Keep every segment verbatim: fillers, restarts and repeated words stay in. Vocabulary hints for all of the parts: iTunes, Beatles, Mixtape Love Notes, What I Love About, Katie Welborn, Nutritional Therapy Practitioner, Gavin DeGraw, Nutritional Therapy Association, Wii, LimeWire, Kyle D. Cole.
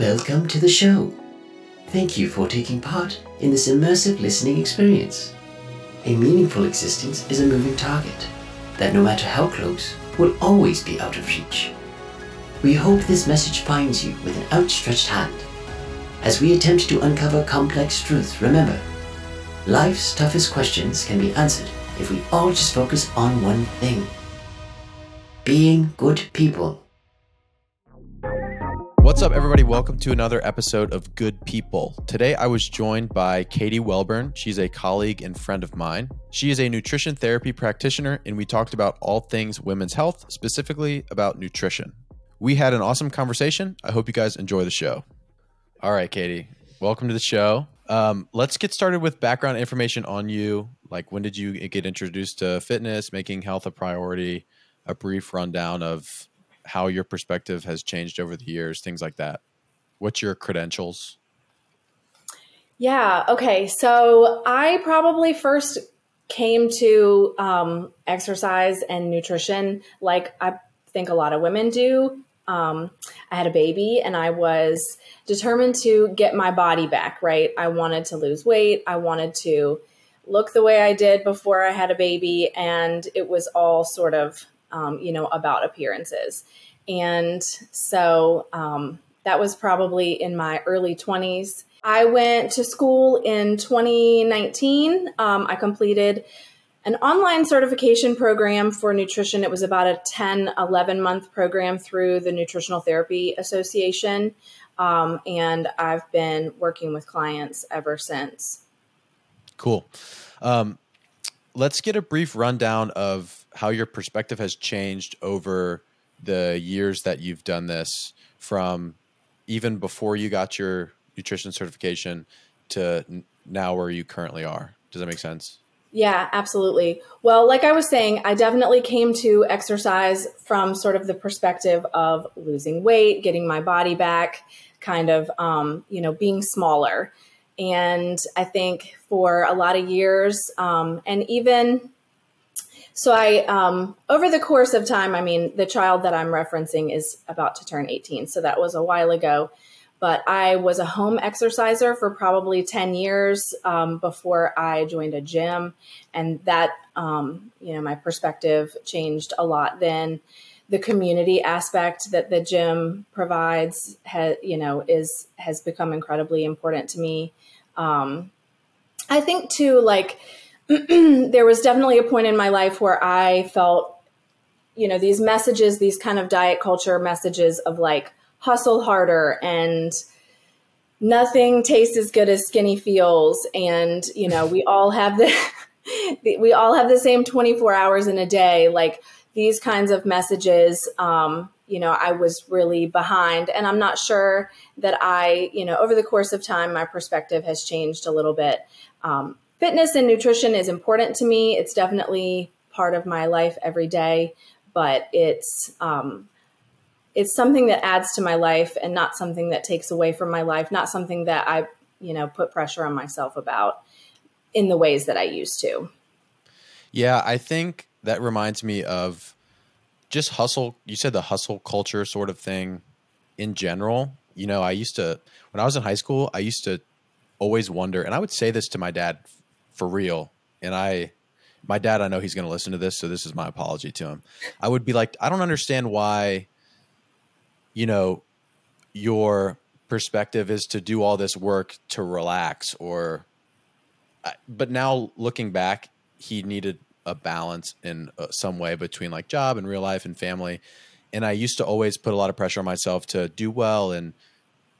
Welcome to the show. Thank you for taking part in this immersive listening experience. A meaningful existence is a moving target that, no matter how close, will always be out of reach. We hope this message finds you with an outstretched hand. As we attempt to uncover complex truths, remember, life's toughest questions can be answered if we all just focus on one thing: being good people. What's up, everybody? Welcome to another episode of Good People. Today, I was joined by Katie Welborn. She's a colleague and friend of mine. She is a nutrition therapy practitioner, and we talked about all things women's health, specifically about nutrition. We had an awesome conversation. I hope you guys enjoy the show. All right, Katie, welcome to the show. Um, let's get started with background information on you. Like, when did you get introduced to fitness, making health a priority, a brief rundown of how your perspective has changed over the years, things like that. What's your credentials? Yeah. Okay. So I probably first came to um, exercise and nutrition, like I think a lot of women do. Um, I had a baby and I was determined to get my body back, right? I wanted to lose weight. I wanted to look the way I did before I had a baby. And it was all sort of Um, you know, about appearances. And so um, that was probably in my early twenties. I went to school in twenty nineteen. Um, I completed an online certification program for nutrition. It was about a ten, eleven month program through the Nutritional Therapy Association. Um, and I've been working with clients ever since. Cool. Um, let's get a brief rundown of how your perspective has changed over the years that you've done this, from even before you got your nutrition certification to now where you currently are. Does that make sense? Yeah, absolutely. Well, like I was saying, I definitely came to exercise from sort of the perspective of losing weight, getting my body back, kind of, um, you know, being smaller. And I think for a lot of years, um, and even So I, um, over the course of time, I mean, the child that I'm referencing is about to turn eighteen. So that was a while ago, but I was a home exerciser for probably ten years, um, before I joined a gym, and that, um, you know, my perspective changed a lot. Then the community aspect that the gym provides, ha- you know, is, has become incredibly important to me. Um, I think too, like, there was definitely a point in my life where I felt, you know, these messages, these kind of diet culture messages of like hustle harder and nothing tastes as good as skinny feels. And, you know, we all have the, we all have the same twenty-four hours in a day, like these kinds of messages, um, you know, I was really behind. And I'm not sure that I, you know, over the course of time, my perspective has changed a little bit. Um, Fitness and nutrition is important to me. It's definitely part of my life every day, but it's um, it's something that adds to my life and not something that takes away from my life, not something that I, you know, put pressure on myself about in the ways that I used to. Yeah, I think that reminds me of just hustle. You said the hustle culture sort of thing in general. You know, I used to, when I was in high school, I used to always wonder, and I would say this to my dad, for real. And I, my dad, I know he's going to listen to this, so this is my apology to him. I would be like, I don't understand why, you know, your perspective is to do all this work to relax or, but now looking back, he needed a balance in some way between like job and real life and family. And I used to always put a lot of pressure on myself to do well and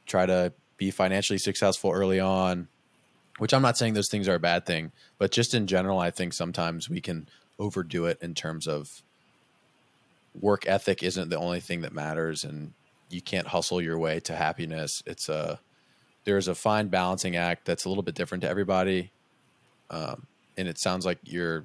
try to be financially successful early on, which I'm not saying those things are a bad thing, but just in general, I think sometimes we can overdo it in terms of work ethic isn't the only thing that matters, and you can't hustle your way to happiness. It's a, there's a fine balancing act that's a little bit different to everybody. Um, and it sounds like your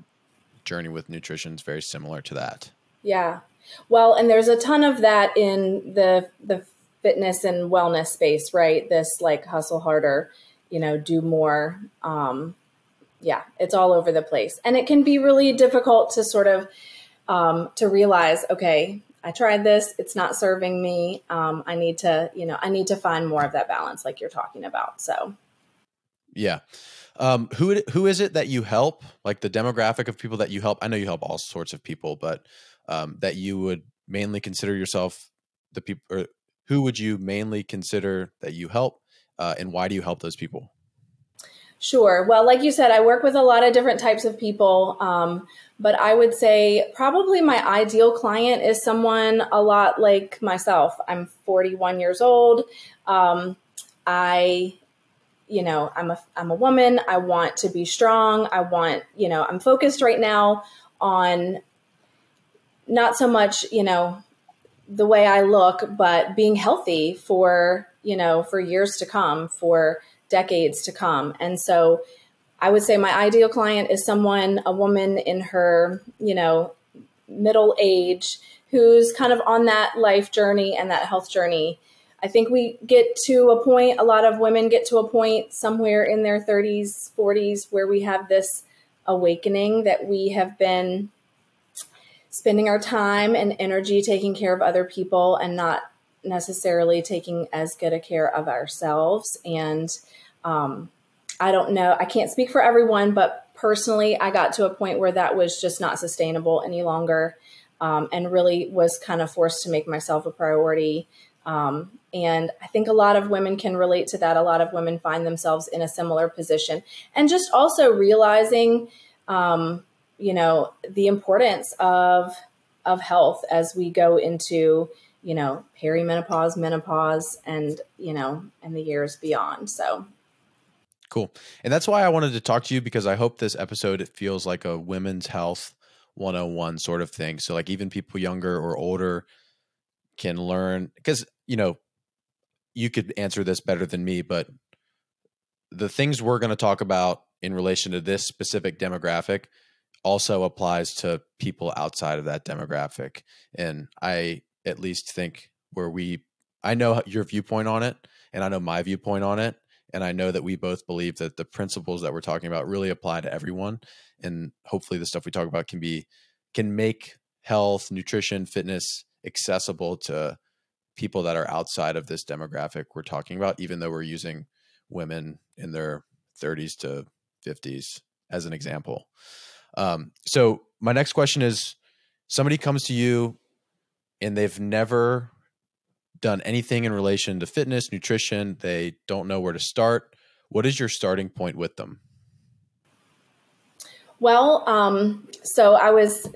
journey with nutrition is very similar to that. Yeah. Well, and there's a ton of that in the, the fitness and wellness space, right? This like hustle harder, you know, do more. Um, yeah, it's all over the place. And it can be really difficult to sort of, um, to realize, okay, I tried this, it's not serving me. Um, I need to, you know, I need to find more of that balance like you're talking about. So. Yeah. Um, who, who is it that you help? Like the demographic of people that you help? I know you help all sorts of people, but um, that you would mainly consider yourself the people, or who would you mainly consider that you help? Uh, and why do you help those people? Sure. Well, like you said, I work with a lot of different types of people, um, but I would say probably my ideal client is someone a lot like myself. I'm forty-one years old. Um, I, you know, I'm a I'm a woman. I want to be strong. I want, you know, I'm focused right now on not so much, you know, the way I look, but being healthy for, you know, for years to come, for decades to come. And so I would say my ideal client is someone, a woman in her, you know, middle age, who's kind of on that life journey and that health journey. I think we get to a point, a lot of women get to a point somewhere in their thirties, forties, where we have this awakening that we have been spending our time and energy taking care of other people and not necessarily taking as good a care of ourselves. And um, I don't know, I can't speak for everyone, but personally, I got to a point where that was just not sustainable any longer, um, and really was kind of forced to make myself a priority. Um, and I think a lot of women can relate to that. A lot of women find themselves in a similar position, and just also realizing, um, you know, the importance of, of health as we go into, you know, perimenopause, menopause, and, you know, and the years beyond. So. Cool. And that's why I wanted to talk to you, because I hope this episode, it feels like a women's health one oh one sort of thing. So like even people younger or older can learn, because, you know, you could answer this better than me, but the things we're going to talk about in relation to this specific demographic also applies to people outside of that demographic. And I, at least think where we, I know your viewpoint on it, and I know my viewpoint on it. And I know that we both believe that the principles that we're talking about really apply to everyone. And hopefully the stuff we talk about can be, can make health, nutrition, fitness accessible to people that are outside of this demographic we're talking about, even though we're using women in their thirties to fifties as an example. Um, so my next question is, somebody comes to you and they've never done anything in relation to fitness, nutrition. They don't know where to start. What is your starting point with them? Well, um, so I was,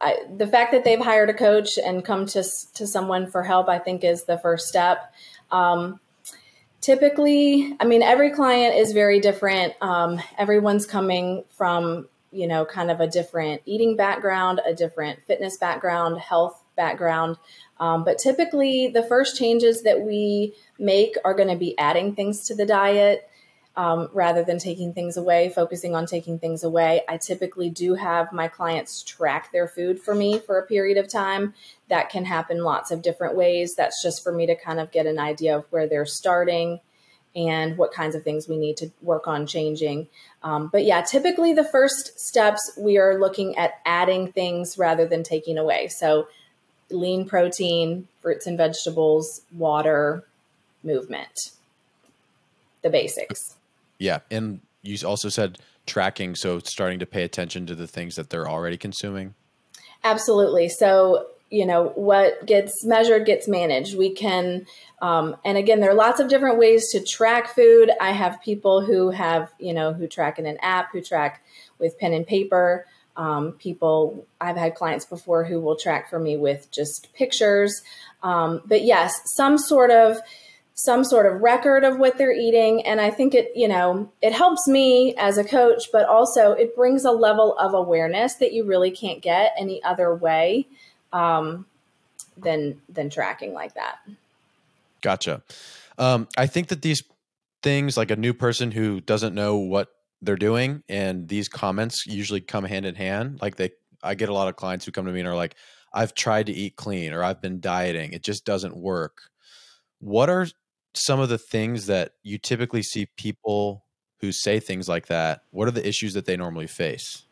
I, the fact that they've hired a coach and come to, to someone for help, I think is the first step. Um, typically, I mean, every client is very different. Um, everyone's coming from, you know, kind of a different eating background, a different fitness background, health background. Um, but typically the first changes that we make are going to be adding things to the diet, um, rather than taking things away, focusing on taking things away. I typically do have my clients track their food for me for a period of time. That can happen lots of different ways. That's just for me to kind of get an idea of where they're starting and what kinds of things we need to work on changing. Um, but yeah, typically the first steps, we are looking at adding things rather than taking away. So lean protein, fruits and vegetables, water, movement, the basics. Yeah. And you also said tracking. So starting to pay attention to the things that they're already consuming. Absolutely. So, you know, what gets measured gets managed. We can, um, and again, there are lots of different ways to track food. I have people who have, you know, who track in an app, who track with pen and paper. Um, people, I've had clients before who will track for me with just pictures. Um, but yes, some sort of, some sort of record of what they're eating. And I think it, you know, it helps me as a coach, but also it brings a level of awareness that you really can't get any other way, um, than, than tracking like that. Gotcha. Um, I think that these things, like a new person who doesn't know what they're doing, and these comments usually come hand in hand. Like they, I get a lot of clients who come to me and are like, I've tried to eat clean, or I've been dieting, it just doesn't work. What are some of the things that you typically see people who say things like that? What are the issues that they normally face?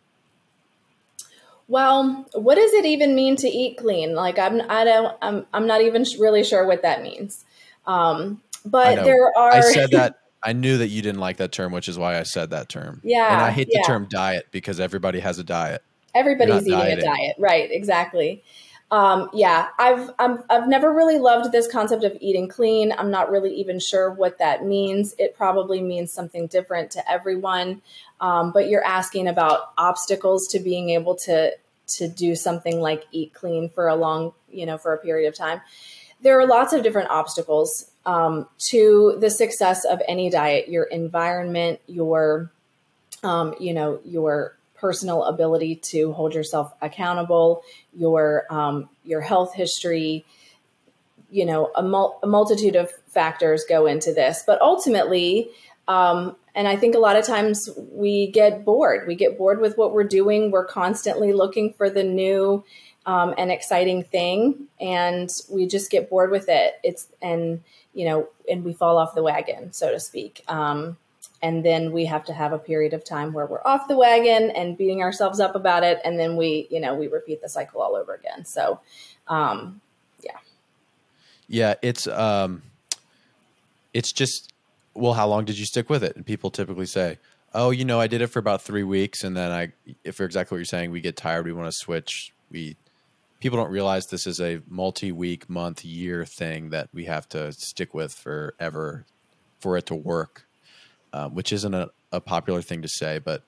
well, what does it even mean to eat clean? Like, I'm, I don't, I'm, I'm not even really sure what that means. Um, but there are, I said that, I knew that you didn't like that term, which is why I said that term. Yeah. And I hate yeah. the term diet because everybody has a diet. Everybody's eating dieting. a diet. Right. Exactly. Um, yeah. I've, I'm, I've never really loved this concept of eating clean. I'm not really even sure what that means. It probably means something different to everyone. Um, but you're asking about obstacles to being able to, to do something like eat clean for a long, you know, for a period of time. There are lots of different obstacles um, to the success of any diet, your environment, your, um, you know, your personal ability to hold yourself accountable, your, um, your health history, you know, a, mul- a multitude of factors go into this, but ultimately, um, and I think a lot of times we get bored, we get bored with what we're doing. We're constantly looking for the new, Um, an exciting thing, and we just get bored with it. It's, and, you know, and we fall off the wagon, so to speak. Um, and then we have to have a period of time where we're off the wagon and beating ourselves up about it. And then we, you know, we repeat the cycle all over again. So, um, yeah. Yeah. It's, um, it's just, well, how long did you stick with it? And people typically say, oh, you know, I did it for about three weeks. And then I, if you're exactly what you're saying, we get tired, we want to switch. We, People don't realize this is a multi-week, month, year thing that we have to stick with forever for it to work, uh, which isn't a, a popular thing to say, but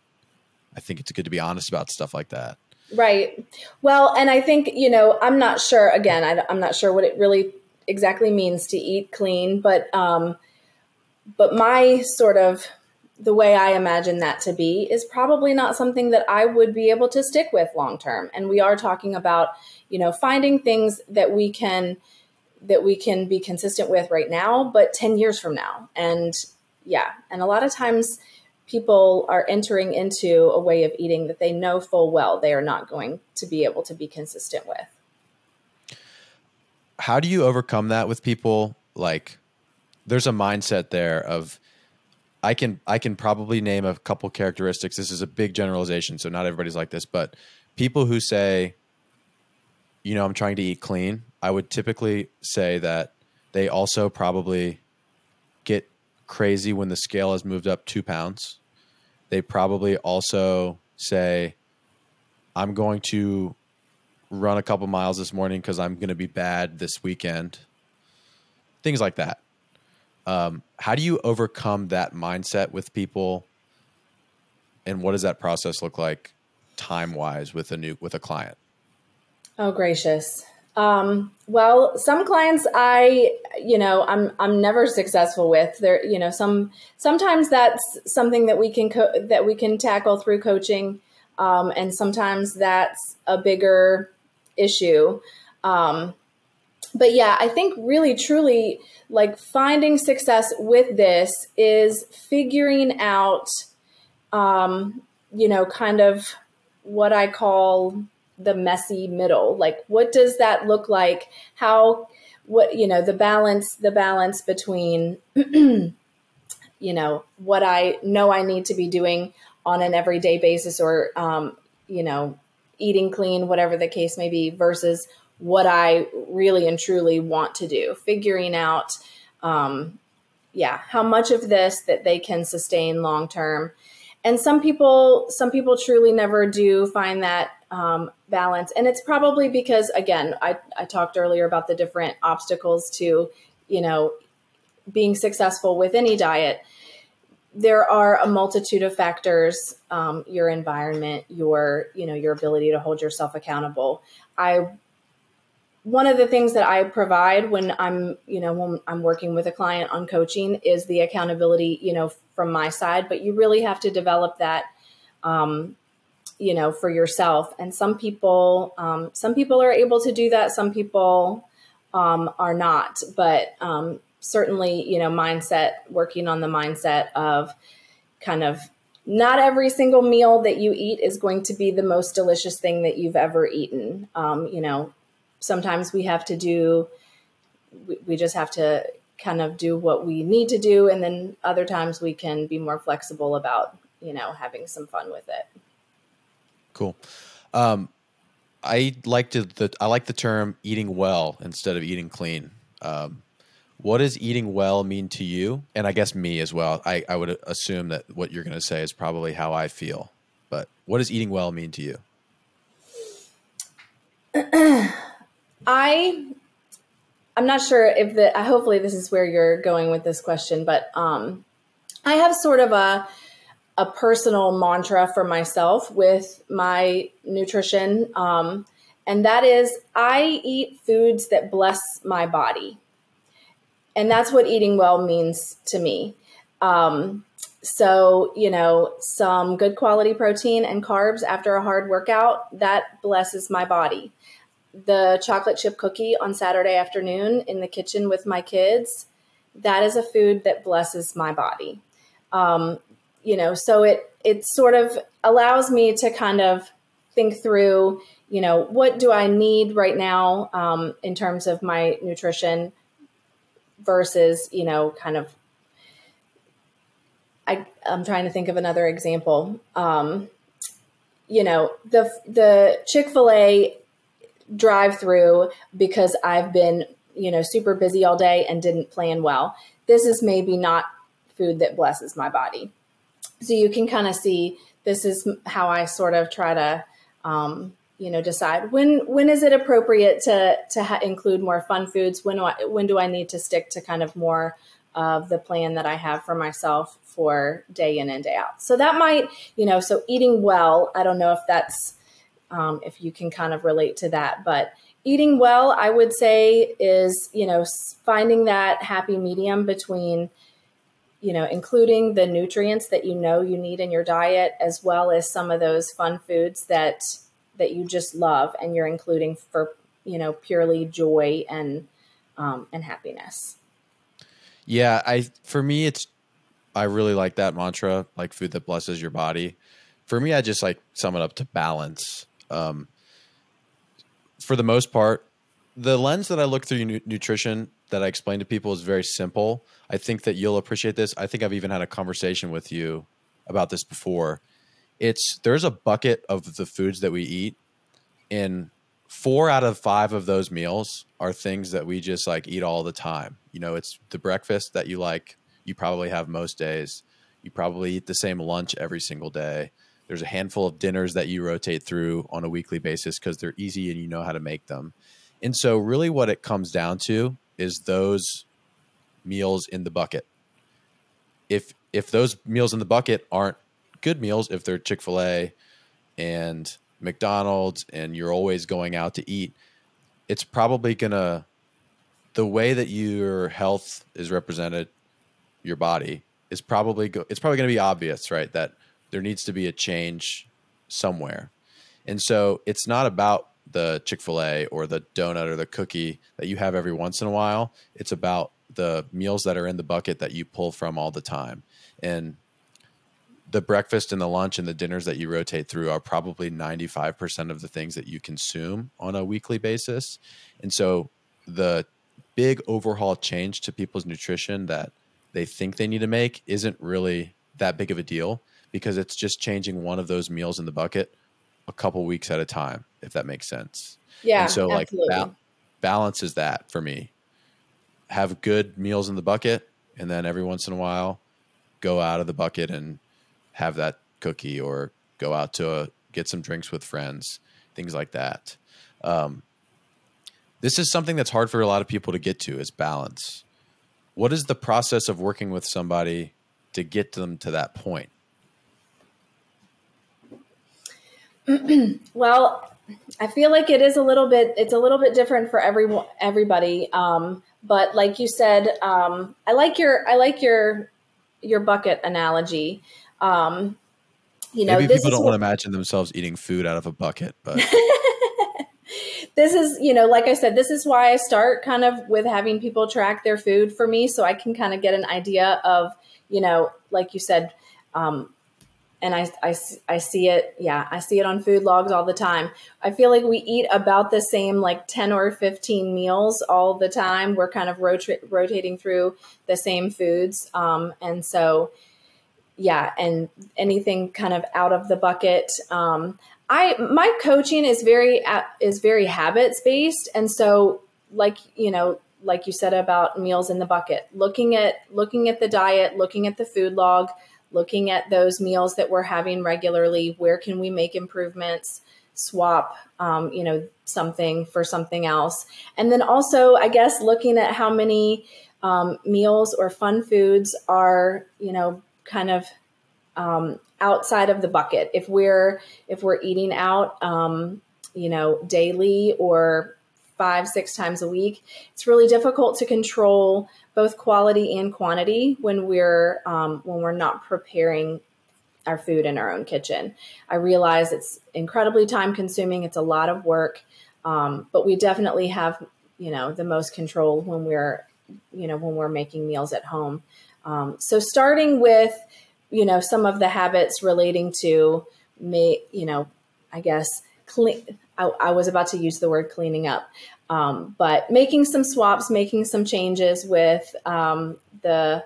I think it's good to be honest about stuff like that. Right. Well, and I think, you know, I'm not sure, again, I, I'm not sure what it really exactly means to eat clean, but, um, but my sort of, the way I imagine that to be is probably not something that I would be able to stick with long term. And we are talking about, you know, finding things that we can, that we can be consistent with right now, but ten years from now. And yeah. And a lot of times people are entering into a way of eating that they know full well they are not going to be able to be consistent with. How do you overcome that with people? Like, there's a mindset there of, I can I can probably name a couple characteristics. This is a big generalization, so not everybody's like this, but people who say, you know, I'm trying to eat clean, I would typically say that they also probably get crazy when the scale has moved up two pounds. They probably also say, I'm going to run a couple miles this morning because I'm going to be bad this weekend. Things like that. Um, how do you overcome that mindset with people, and what does that process look like time-wise with a new, with a client? Oh, gracious. Um, well, some clients I, you know, I'm, I'm never successful with. There, you know, some, sometimes that's something that we can, co- that we can tackle through coaching. Um, and sometimes that's a bigger issue. Um, But yeah, I think really, truly, like finding success with this is figuring out, um, you know, kind of what I call the messy middle. Like, what does that look like? How, what, you know, the balance, the balance between, you know, what I know I need to be doing on an everyday basis, or, um, you know, eating clean, whatever the case may be, versus what I really and truly want to do, figuring out, um, yeah, how much of this that they can sustain long-term. And some people, some people truly never do find that, um, balance. And it's probably because, again, I, I talked earlier about the different obstacles to, you know, being successful with any diet. There are a multitude of factors, um, your environment, your, you know, your ability to hold yourself accountable. I, One of the things that I provide when I'm, you know, when I'm working with a client on coaching is the accountability, you know, from my side, but you really have to develop that, um, you know, for yourself. And some people, um, some people are able to do that. Some people, um, are not, but, um, certainly, you know, mindset, working on the mindset of kind of not every single meal that you eat is going to be the most delicious thing that you've ever eaten. Um, you know, Sometimes we have to do, we just have to kind of do what we need to do. And then other times we can be more flexible about, you know, having some fun with it. Cool. Um, I like to the I like the term eating well instead of eating clean. Um, what does eating well mean to you? And I guess me as well. I, I would assume that what you're going to say is probably how I feel. But what does eating well mean to you? I I'm not sure if the hopefully this is where you're going with this question, but um, I have sort of a a personal mantra for myself with my nutrition. Um, and that is I eat foods that bless my body. And that's what eating well means to me. Um, so, you know, some good quality protein and carbs after a hard workout, that blesses my body. The chocolate chip cookie on Saturday afternoon in the kitchen with my kids, that is a food that blesses my body. Um, You know, so it, it sort of allows me to kind of think through, you know, what do I need right now um, in terms of my nutrition versus, you know, kind of, I, I'm trying to think of another example. Um, you know, the, the Chick-fil-A drive-through, because I've been, you know, super busy all day and didn't plan well. This is maybe not food that blesses my body. So you can kind of see this is how I sort of try to, um, you know, decide when when is it appropriate to to ha- include more fun foods? When do I, when do I need to stick to kind of more of the plan that I have for myself for day in and day out? So that might, you know, so eating well, I don't know if that's, um, if you can kind of relate to that, but eating well, I would say is, you know, finding that happy medium between, you know, including the nutrients that you know you need in your diet, as well as some of those fun foods that that you just love and you're including for, you know, purely joy and um, and happiness. Yeah, I for me, it's I really like that mantra, like food that blesses your body. For me, I just like sum it up to balance. Um, for the most part, the lens that I look through nu- nutrition that I explain to people is very simple. I think that you'll appreciate this. I think I've even had a conversation with you about this before. It's there's a bucket of the foods that we eat, and four out of five of those meals are things that we just like eat all the time. You know, it's the breakfast that you like, you probably have most days. You probably eat the same lunch every single day. There's a handful of dinners that you rotate through on a weekly basis because they're easy and you know how to make them. And so really what it comes down to is those meals in the bucket. If if those meals in the bucket aren't good meals, if they're Chick-fil-A and McDonald's and you're always going out to eat, it's probably gonna, the way that your health is represented, your body is probably, go, it's probably gonna be obvious, right? That there needs to be a change somewhere. And so it's not about the Chick-fil-A or the donut or the cookie that you have every once in a while. It's about the meals that are in the bucket that you pull from all the time. And the breakfast and the lunch and the dinners that you rotate through are probably ninety-five percent of the things that you consume on a weekly basis. And so the big overhaul change to people's nutrition that they think they need to make isn't really that big of a deal because it's just changing one of those meals in the bucket a couple weeks at a time, if that makes sense. Yeah. And so absolutely. like ba- balance is that for me. Have good meals in the bucket, and then every once in a while go out of the bucket and have that cookie or go out to uh, get some drinks with friends, things like that. Um, this is something that's hard for a lot of people to get to, is balance. What is the process of working with somebody to get them to that point? Well, I feel like it is a little bit, it's a little bit different for everyone, everybody. Um, but like you said, um, I like your, I like your, your bucket analogy. Um, you know, maybe this people is don't what, want to imagine themselves eating food out of a bucket, but this is, you know, like I said, this is why I start kind of with having people track their food for me. So I can kind of get an idea of, you know, like you said, um, And I, I, I see it, yeah, I see it on food logs all the time. I feel like we eat about the same like ten or fifteen meals all the time. We're kind of rot- rotating through the same foods. Um, and so, yeah, and anything kind of out of the bucket. Um, I my coaching is very is very habits based, and so like you know like you said about meals in the bucket, looking at looking at the diet, looking at the food log, looking at those meals that we're having regularly, where can we make improvements, swap um, you know something for something else, and then also I guess looking at how many um, meals or fun foods are you know kind of um, outside of the bucket. If we're if we're eating out, um, you know, daily or five, six times a week, it's really difficult to control both quality and quantity when we're um, when we're not preparing our food in our own kitchen. I realize it's incredibly time consuming. It's a lot of work, um, but we definitely have you know the most control when we're you know when we're making meals at home. Um, so starting with you know, some of the habits relating to me, you know, I guess, clean, I, I was about to use the word cleaning up, um, but making some swaps, making some changes with um, the,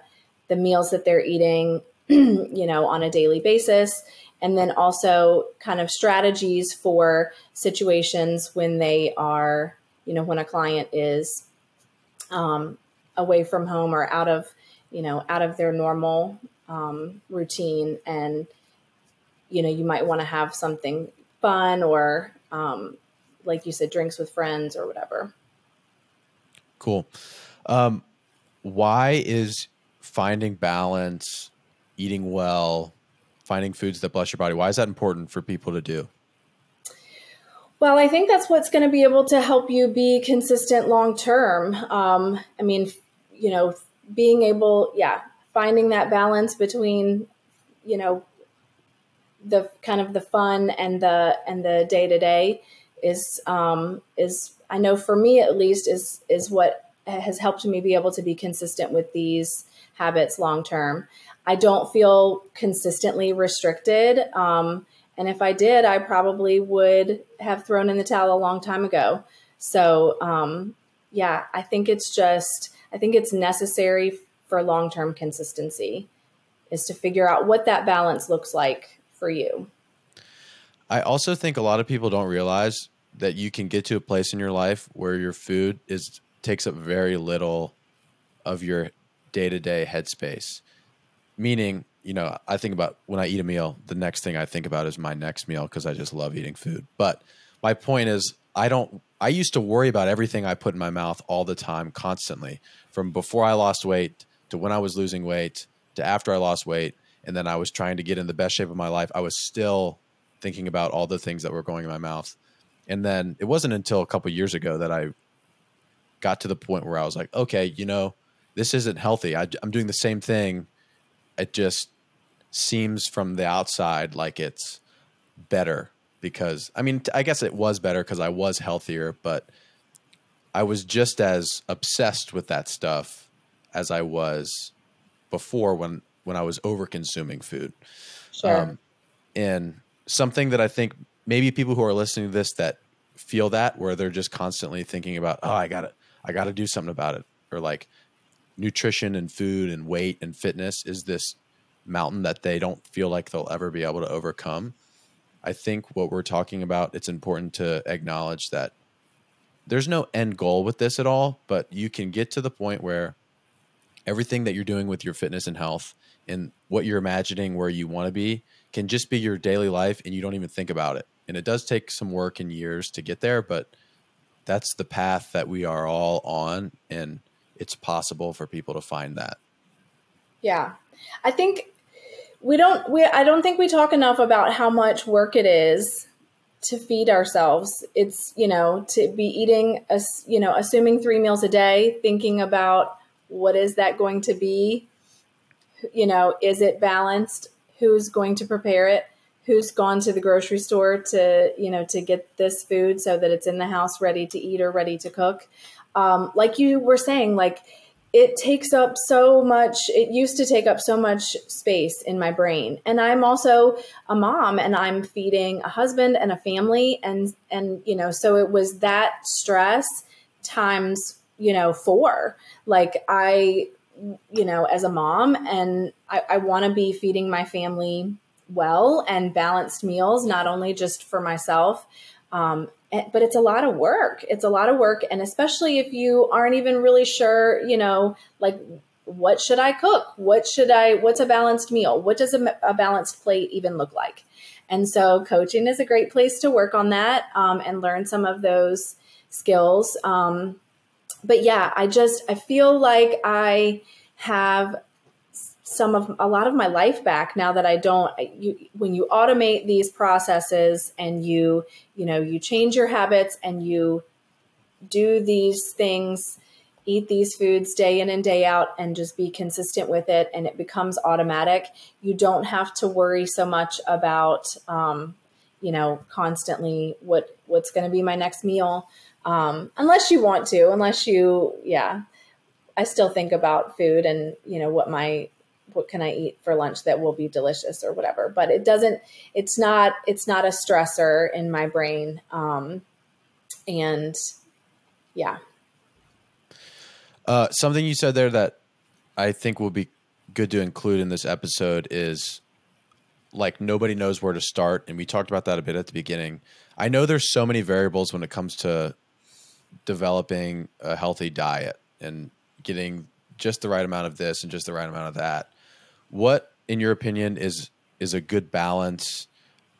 the meals that they're eating, you know, on a daily basis. And then also kind of strategies for situations when they are, you know, when a client is um, away from home or out of, you know, out of their normal Um, routine, and you know you might want to have something fun or um, like you said, drinks with friends or whatever. Cool. Um, why is finding balance, eating well, finding foods that bless your body, why is that important for people to do? Well, I think that's what's going to be able to help you be consistent long term. Um, I mean, you know, being able, yeah. finding that balance between, you know, the kind of the fun and the and the day to day is um, is I know for me at least is is what has helped me be able to be consistent with these habits long term. I don't feel consistently restricted, um, and if I did, I probably would have thrown in the towel a long time ago. So um, yeah, I think it's just I think it's necessary for for long-term consistency is to figure out what that balance looks like for you. I also think a lot of people don't realize that you can get to a place in your life where your food is takes up very little of your day-to-day headspace. Meaning, you know, I think about when I eat a meal, the next thing I think about is my next meal because I just love eating food. But my point is I don't I used to worry about everything I put in my mouth all the time, constantly, from before I lost weight to when I was losing weight to after I lost weight. And then I was trying to get in the best shape of my life. I was still thinking about all the things that were going in my mouth. And then it wasn't until a couple of years ago that I got to the point where I was like, okay, you know, this isn't healthy. I, I'm doing the same thing. It just seems from the outside like it's better because, I mean, I guess it was better because I was healthier, but I was just as obsessed with that stuff as I was before when, when I was over consuming food. Sure. Um, and something that I think maybe people who are listening to this that feel that where they're just constantly thinking about, oh, I gotta, I gotta do something about it. Or like nutrition and food and weight and fitness is this mountain that they don't feel like they'll ever be able to overcome. I think what we're talking about, it's important to acknowledge that there's no end goal with this at all, but you can get to the point where everything that you're doing with your fitness and health and what you're imagining where you want to be can just be your daily life and you don't even think about it. And it does take some work and years to get there, but that's the path that we are all on, and it's possible for people to find that. Yeah. I think We don't, we, I don't think we talk enough about how much work it is to feed ourselves. It's, you know, to be eating, a, you know, assuming three meals a day, thinking about what is that going to be? You know, is it balanced? Who's going to prepare it? Who's gone to the grocery store to, you know, to get this food so that it's in the house ready to eat or ready to cook? Um, like you were saying, like, it takes up so much, it used to take up so much space in my brain. And I'm also a mom and I'm feeding a husband and a family. And, and, you know, so it was that stress times, you know, four. Like I, you know, as a mom and I, I want to be feeding my family well and balanced meals, not only just for myself, um, but it's a lot of work. It's a lot of work. And especially if you aren't even really sure, you know, like, what should I cook? What should I, what's a balanced meal? What does a, a balanced plate even look like? And so coaching is a great place to work on that um, and learn some of those skills. Um, but yeah, I just, I feel like I have some of a lot of my life back now that I don't, you, when you automate these processes and you, you know, you change your habits and you do these things, eat these foods day in and day out and just be consistent with it. And it becomes automatic. You don't have to worry so much about, um, you know, constantly what, what's going to be my next meal. Um, unless you want to, unless you, yeah, I still think about food and, you know, what my, what can I eat for lunch that will be delicious or whatever, but it doesn't, it's not, it's not a stressor in my brain. Um, and yeah. Uh, something you said there that I think will be good to include in this episode is, like, nobody knows where to start. And we talked about that a bit at the beginning. I know there's so many variables when it comes to developing a healthy diet and getting just the right amount of this and just the right amount of that. What, in your opinion, is is a good balance?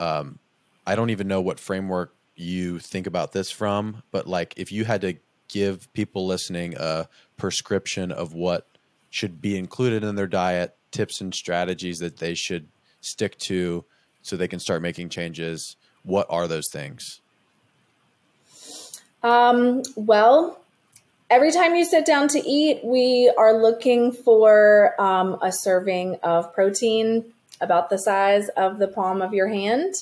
Um, I don't even know what framework you think about this from, but, like, if you had to give people listening a prescription of what should be included in their diet, tips and strategies that they should stick to so they can start making changes, what are those things? Um, well, every time you sit down to eat, we are looking for um, a serving of protein about the size of the palm of your hand.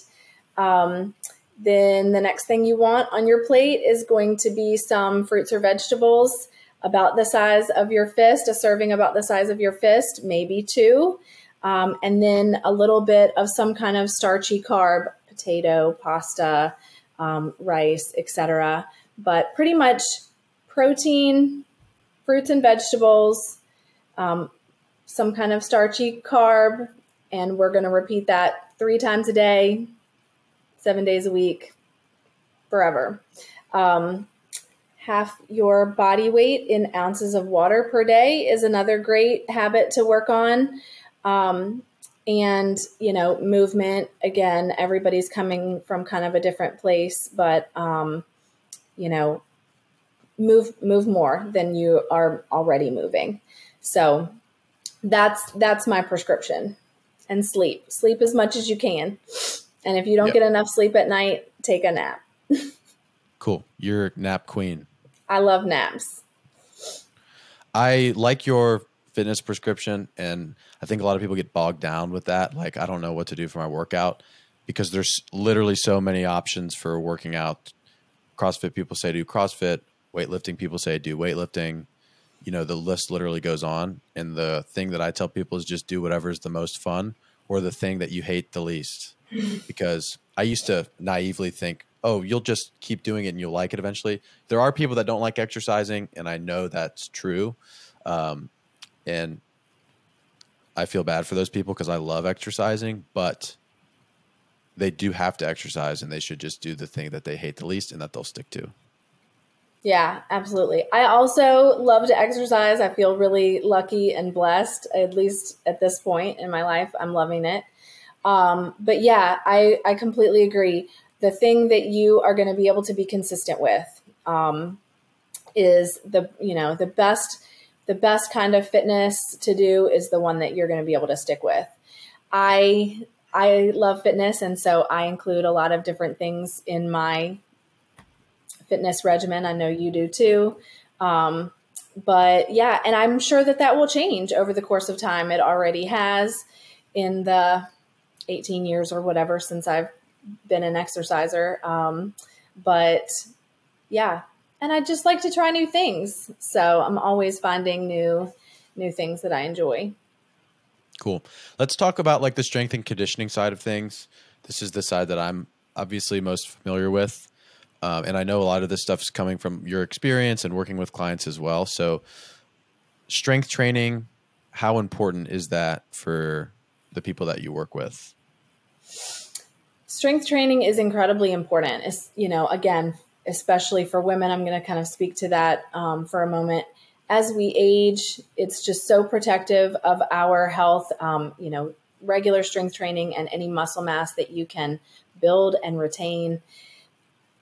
Um, Then the next thing you want on your plate is going to be some fruits or vegetables about the size of your fist, a serving about the size of your fist, maybe two. Um, and then a little bit of some kind of starchy carb, potato, pasta, um, rice, et cetera. But pretty much protein, fruits and vegetables, um, some kind of starchy carb. And we're going to repeat that three times a day, seven days a week, forever. Um, half your body weight in ounces of water per day is another great habit to work on. Um, and, you know, movement, again, everybody's coming from kind of a different place, but, um, you know, move, move more than you are already moving. So that's, that's my prescription. And sleep, sleep as much as you can. And if you don't yep. get enough sleep at night, take a nap. Cool. You're a nap queen. I love naps. I like your fitness prescription. And I think a lot of people get bogged down with that. Like, I don't know what to do for my workout, because there's literally so many options for working out. CrossFit people say do CrossFit. Weightlifting people say do weightlifting. You know, the list literally goes on. And the thing that I tell people is just do whatever is the most fun or the thing that you hate the least. Because I used to naively think, oh, you'll just keep doing it and you'll like it eventually. There are people that don't like exercising, and I know that's true. Um, and I feel bad for those people because I love exercising, but they do have to exercise, and they should just do the thing that they hate the least and that they'll stick to. Yeah, absolutely. I also love to exercise. I feel really lucky and blessed, at least at this point in my life. I'm loving it. Um, but yeah, I, I completely agree. The thing that you are going to be able to be consistent with, um, is the, you know, the best, the best kind of fitness to do is the one that you're going to be able to stick with. I, I love fitness. And so I include a lot of different things in my fitness regimen. I know you do too. Um, but yeah, and I'm sure that that will change over the course of time. It already has in the eighteen years or whatever since I've been an exerciser. Um, but yeah, and I just like to try new things. So I'm always finding new, new things that I enjoy. Cool. Let's talk about, like, the strength and conditioning side of things. This is the side that I'm obviously most familiar with. Um, and I know a lot of this stuff's coming from your experience and working with clients as well. So strength training, how important is that for the people that you work with? Strength training is incredibly important. It's, you know, again, especially for women, I'm going to kind of speak to that um, for a moment. As we age, it's just so protective of our health. Um, you know, regular strength training and any muscle mass that you can build and retain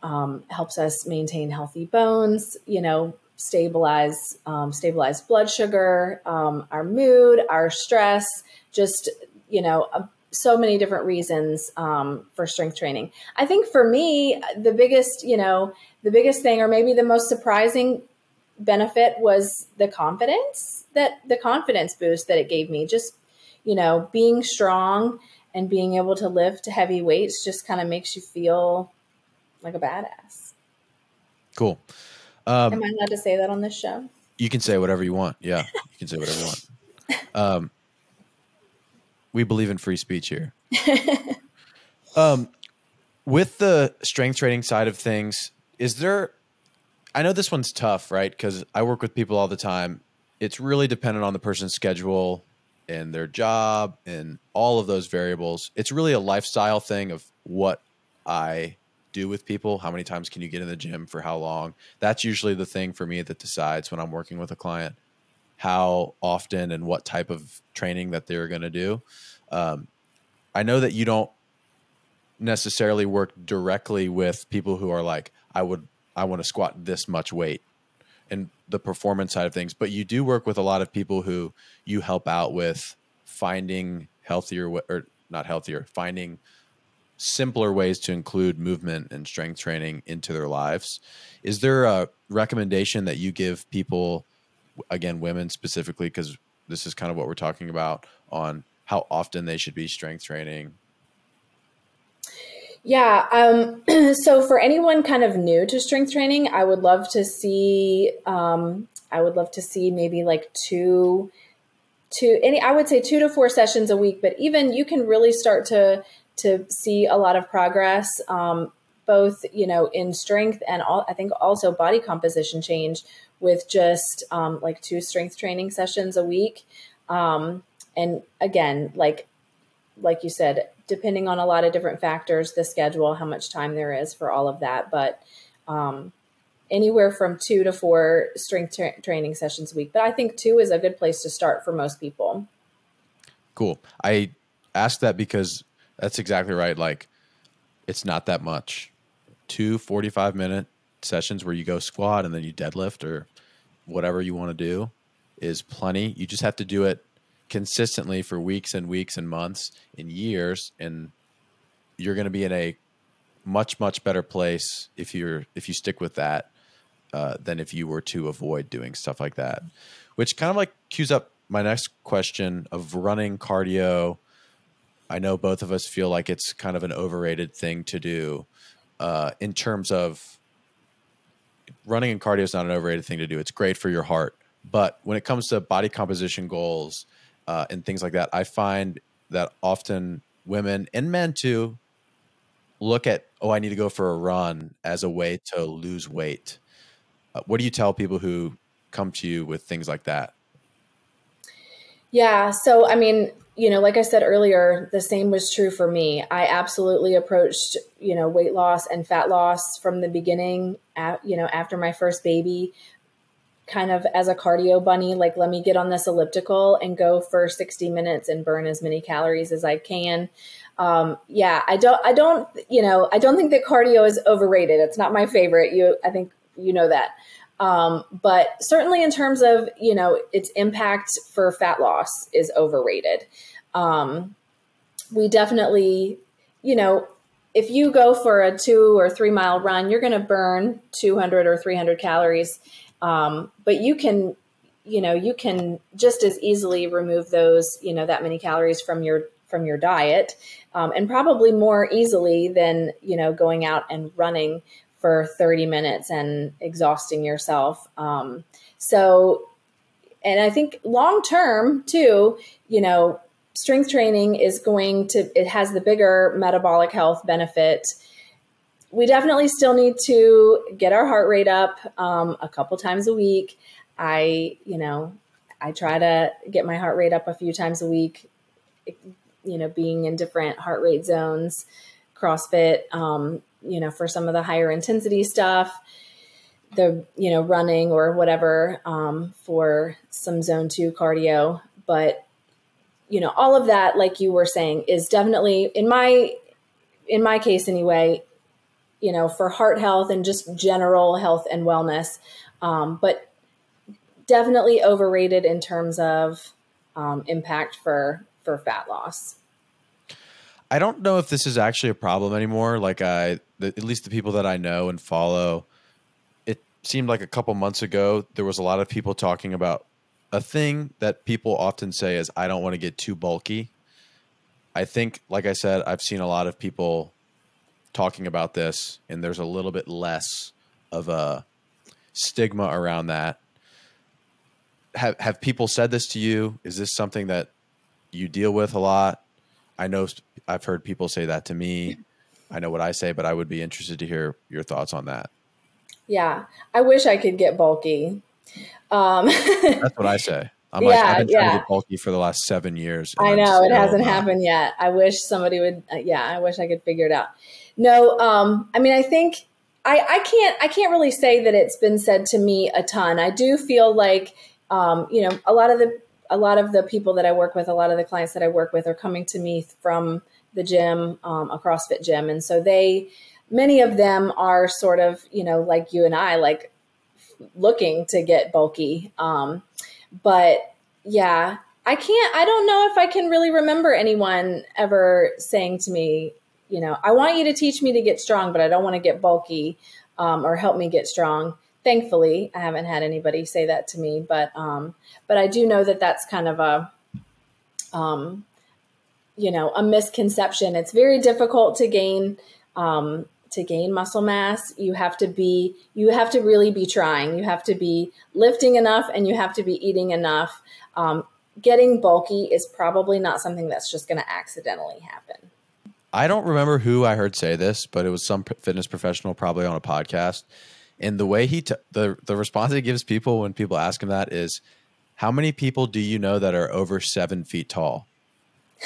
um, helps us maintain healthy bones, you know, stabilize, um, stabilize blood sugar, um, our mood, our stress, just, you know, a, so many different reasons um, for strength training. I think for me, the biggest, you know, the biggest thing, or maybe the most surprising benefit was the confidence that the confidence boost that it gave me. Just, you know, being strong and being able to lift heavy weights just kind of makes you feel like a badass. Cool. Um, Am I allowed to say that on this show? You can say whatever you want. Yeah, you can say whatever you want. Um, We believe in free speech here. um, with the strength training side of things, is there, I know this one's tough, right? Because I work with people all the time. It's really dependent on the person's schedule and their job and all of those variables. It's really a lifestyle thing of what I do with people. How many times can you get in the gym for how long? That's usually the thing for me that decides when I'm working with a client how often and what type of training that they're going to do. Um, I know that you don't necessarily work directly with people who are like, I would, I want to squat this much weight and the performance side of things, but you do work with a lot of people who you help out with finding healthier or not healthier, finding simpler ways to include movement and strength training into their lives. Is there a recommendation that you give people, again, women specifically, because this is kind of what we're talking about, on how often they should be strength training? Yeah. Um, so for anyone kind of new to strength training, I would love to see, um, I would love to see maybe like two, two, any, I would say two to four sessions a week, but even you can really start to, to see a lot of progress, um, both, you know, in strength and all, I think also body composition change with just um, like two strength training sessions a week. Um, and again, like, like you said, depending on a lot of different factors, the schedule, how much time there is for all of that, but um, anywhere from two to four strength tra- training sessions a week. But I think two is a good place to start for most people. Cool. I asked that because that's exactly right. Like, it's not that much. Two forty-five minute sessions where you go squat and then you deadlift or whatever you want to do is plenty. You just have to do it consistently for weeks and weeks and months and years. And you're going to be in a much, much better place if you're, if you stick with that, uh, than if you were to avoid doing stuff like that, which kind of like cues up my next question of running cardio. I know both of us feel like it's kind of an overrated thing to do, uh, in terms of running and cardio is not an overrated thing to do. It's great for your heart. But when it comes to body composition goals uh, and things like that, I find that often women and men too look at, oh, I need to go for a run as a way to lose weight. Uh, what do you tell people who come to you with things like that? Yeah. So, I mean, you know, like I said earlier, the same was true for me. I absolutely approached, you know, weight loss and fat loss from the beginning, at, you know, after my first baby, kind of as a cardio bunny, like, let me get on this elliptical and go for sixty minutes and burn as many calories as I can. Um, yeah, I don't, I don't, you know, I don't think that cardio is overrated. It's not my favorite. You, I think you know that. Um, but certainly in terms of, you know, its impact for fat loss is overrated. Um, we definitely, you know, if you go for a two or three mile run, you're going to burn two hundred or three hundred calories. Um, but you can, you know, you can just as easily remove those, you know, that many calories from your, from your diet, um, and probably more easily than, you know, going out and running for thirty minutes and exhausting yourself. Um, so, and I think long-term too, you know, strength training is going to, it has the bigger metabolic health benefit. We definitely still need to get our heart rate up, um, a couple times a week. I, you know, I try to get my heart rate up a few times a week, you know, being in different heart rate zones, CrossFit, um, you know, for some of the higher intensity stuff, the, you know, running or whatever, um, for some zone two cardio. But, you know, all of that, like you were saying, is definitely in my, in my case anyway, you know, for heart health and just general health and wellness. Um, but definitely overrated in terms of, um, impact for, for fat loss. I don't know if this is actually a problem anymore. Like I, the, at least the people that I know and follow, it seemed like a couple months ago, there was a lot of people talking about a thing that people often say is, I don't want to get too bulky. I think, like I said, I've seen a lot of people talking about this, and there's a little bit less of a stigma around that. Have, have people said this to you? Is this something that you deal with a lot? I know I've heard people say that to me. I know what I say, but I would be interested to hear your thoughts on that. Yeah. I wish I could get bulky. Um, That's what I say. I'm yeah, like, I've been trying yeah. to get bulky for the last seven years. I know it hasn't not. happened yet. I wish somebody would. Uh, yeah. I wish I could figure it out. No. Um, I mean, I think I, I can't, I can't really say that it's been said to me a ton. I do feel like, um, you know, a lot of the, a lot of the people that I work with, a lot of the clients that I work with are coming to me from the gym, um, a CrossFit gym. And so they, many of them are sort of, you know, like you and I, like looking to get bulky. Um, but yeah, I can't, I don't know if I can really remember anyone ever saying to me, you know, I want you to teach me to get strong, but I don't want to get bulky, um, or help me get strong. Thankfully, I haven't had anybody say that to me, but, um, but I do know that that's kind of a, um, you know, a misconception. It's very difficult to gain, um, to gain muscle mass. You have to be, you have to really be trying. You have to be lifting enough and you have to be eating enough. Um, getting bulky is probably not something that's just going to accidentally happen. I don't remember who I heard say this, but it was some fitness professional, probably on a podcast. And the way he, t- the, the response he gives people when people ask him that is, how many people do you know that are over seven feet tall?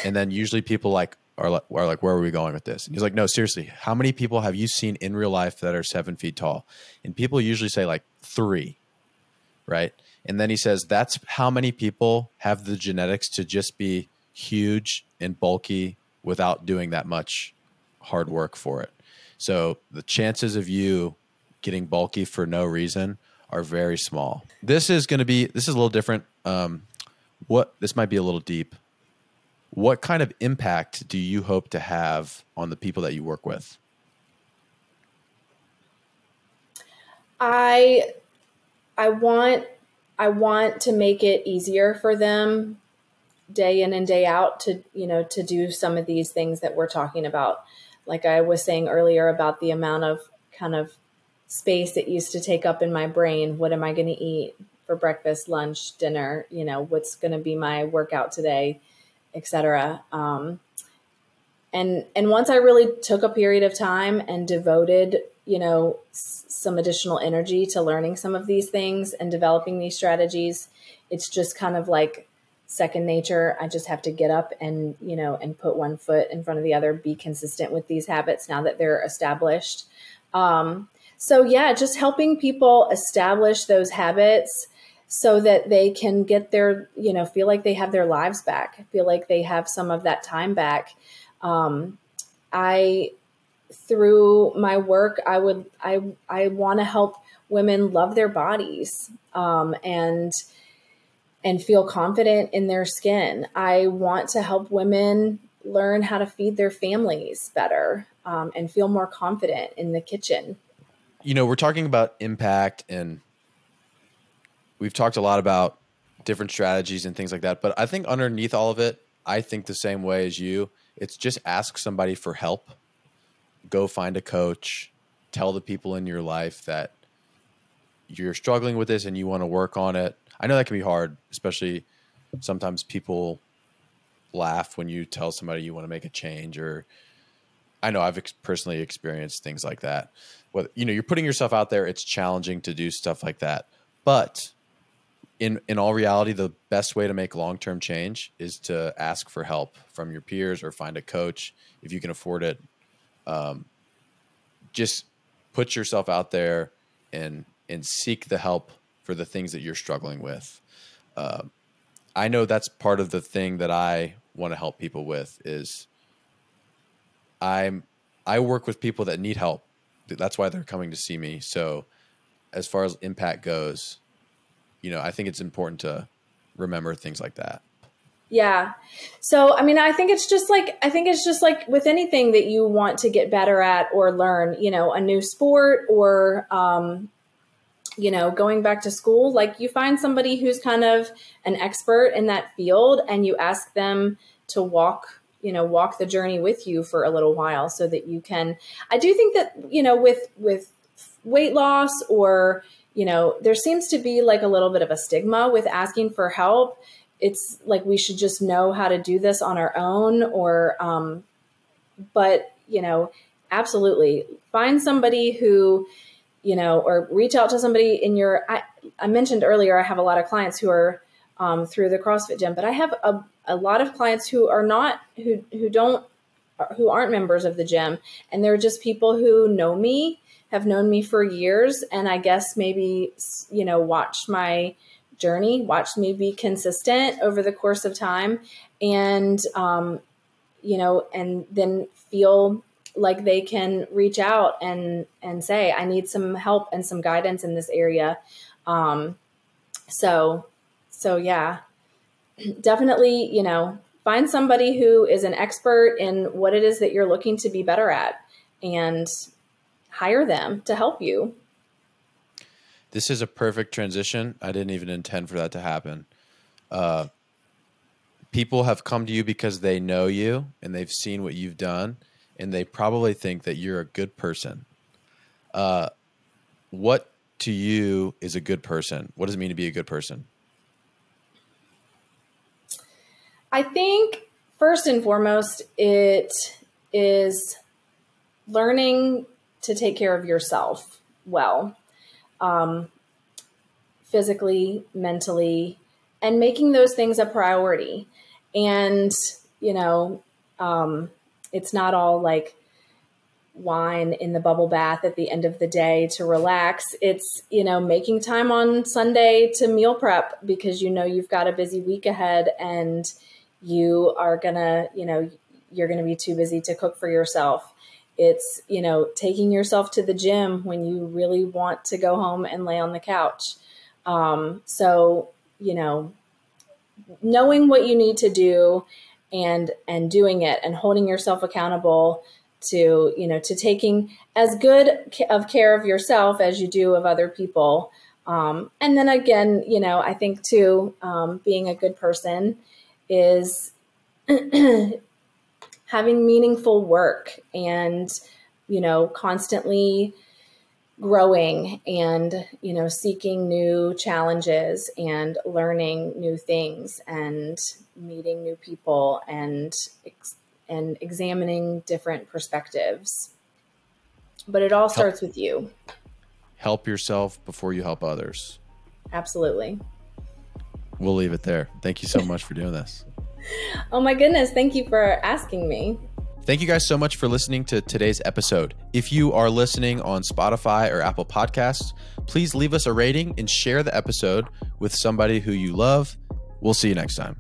And then usually people like are, like, are like, where are we going with this? And he's like, no, seriously, how many people have you seen in real life that are seven feet tall? And people usually say like three, right? And then he says, that's how many people have the genetics to just be huge and bulky without doing that much hard work for it. So the chances of you getting bulky for no reason are very small. This is going to be, this is a little different. Um, what, this might be a little deep. What kind of impact do you hope to have on the people that you work with? I, I want, I want to make it easier for them day in and day out to, you know, to do some of these things that we're talking about. Like I was saying earlier about the amount of kind of space it used to take up in my brain. What am I going to eat for breakfast, lunch, dinner? You know, what's going to be my workout today, et cetera. Um, and, and once I really took a period of time and devoted, you know, s- some additional energy to learning some of these things and developing these strategies, it's just kind of like second nature. I just have to get up and, you know, and put one foot in front of the other, be consistent with these habits now that they're established. Um, So yeah, just helping people establish those habits so that they can get their, you know, feel like they have their lives back, feel like they have some of that time back. Um, I, through my work, I would, I, I want to help women love their bodies, um, and, and feel confident in their skin. I want to help women learn how to feed their families better, um, and feel more confident in the kitchen. You know, we're talking about impact and we've talked a lot about different strategies and things like that. But I think underneath all of it, I think the same way as you, it's just ask somebody for help, go find a coach, tell the people in your life that you're struggling with this and you want to work on it. I know that can be hard, especially sometimes people laugh when you tell somebody you want to make a change, or I know I've ex- personally experienced things like that. Whether, you know, you're putting yourself out there, it's challenging to do stuff like that. But in, in all reality, the best way to make long-term change is to ask for help from your peers or find a coach if you can afford it. Um, just put yourself out there and and seek the help for the things that you're struggling with. Uh, I know that's part of the thing that I want to help people with is I'm I work with people that need help. That's why they're coming to see me. So as far as impact goes, you know, I think it's important to remember things like that. Yeah. So, I mean, I think it's just like, I think it's just like with anything that you want to get better at or learn, you know, a new sport or, um, you know, going back to school, like you find somebody who's kind of an expert in that field and you ask them to walk, you know, walk the journey with you for a little while so that you can, I do think that, you know, with, with weight loss or, you know, there seems to be like a little bit of a stigma with asking for help. It's like, we should just know how to do this on our own or, um, but, you know, absolutely find somebody who, you know, or reach out to somebody in your, I, I mentioned earlier, I have a lot of clients who are um, through the CrossFit gym, but I have a, a lot of clients who are not, who, who don't, who aren't members of the gym. And they're just people who know me, have known me for years. And I guess maybe, you know, watch my journey, watched me be consistent over the course of time and, um, you know, and then feel like they can reach out and, and say, I need some help and some guidance in this area. Um, so, so yeah, definitely, you know, find somebody who is an expert in what it is that you're looking to be better at and hire them to help you. This is a perfect transition. I didn't even intend for that to happen. Uh, people have come to you because they know you and they've seen what you've done and they probably think that you're a good person. Uh, what to you is a good person? What does it mean to be a good person? I think first and foremost, it is learning to take care of yourself well. Um, physically, mentally, and making those things a priority. And, you know, um, it's not all like wine in the bubble bath at the end of the day to relax. It's, you know, making time on Sunday to meal prep because, you know, you've got a busy week ahead and you are gonna, you know, you're going to be too busy to cook for yourself. It's, you know, taking yourself to the gym when you really want to go home and lay on the couch. Um, so, you know, knowing what you need to do and, and doing it and holding yourself accountable to, you know, to taking as good of care of yourself as you do of other people. Um, and then again, you know, I think too, um, being a good person is having meaningful work and, you know, constantly growing and, you know, seeking new challenges and learning new things and meeting new people and, and examining different perspectives. But it all starts help, with you. Help yourself before you help others. Absolutely. We'll leave it there. Thank you so much for doing this. Oh my goodness. Thank you for asking me. Thank you guys so much for listening to today's episode. If you are listening on Spotify or Apple Podcasts, please leave us a rating and share the episode with somebody who you love. We'll see you next time.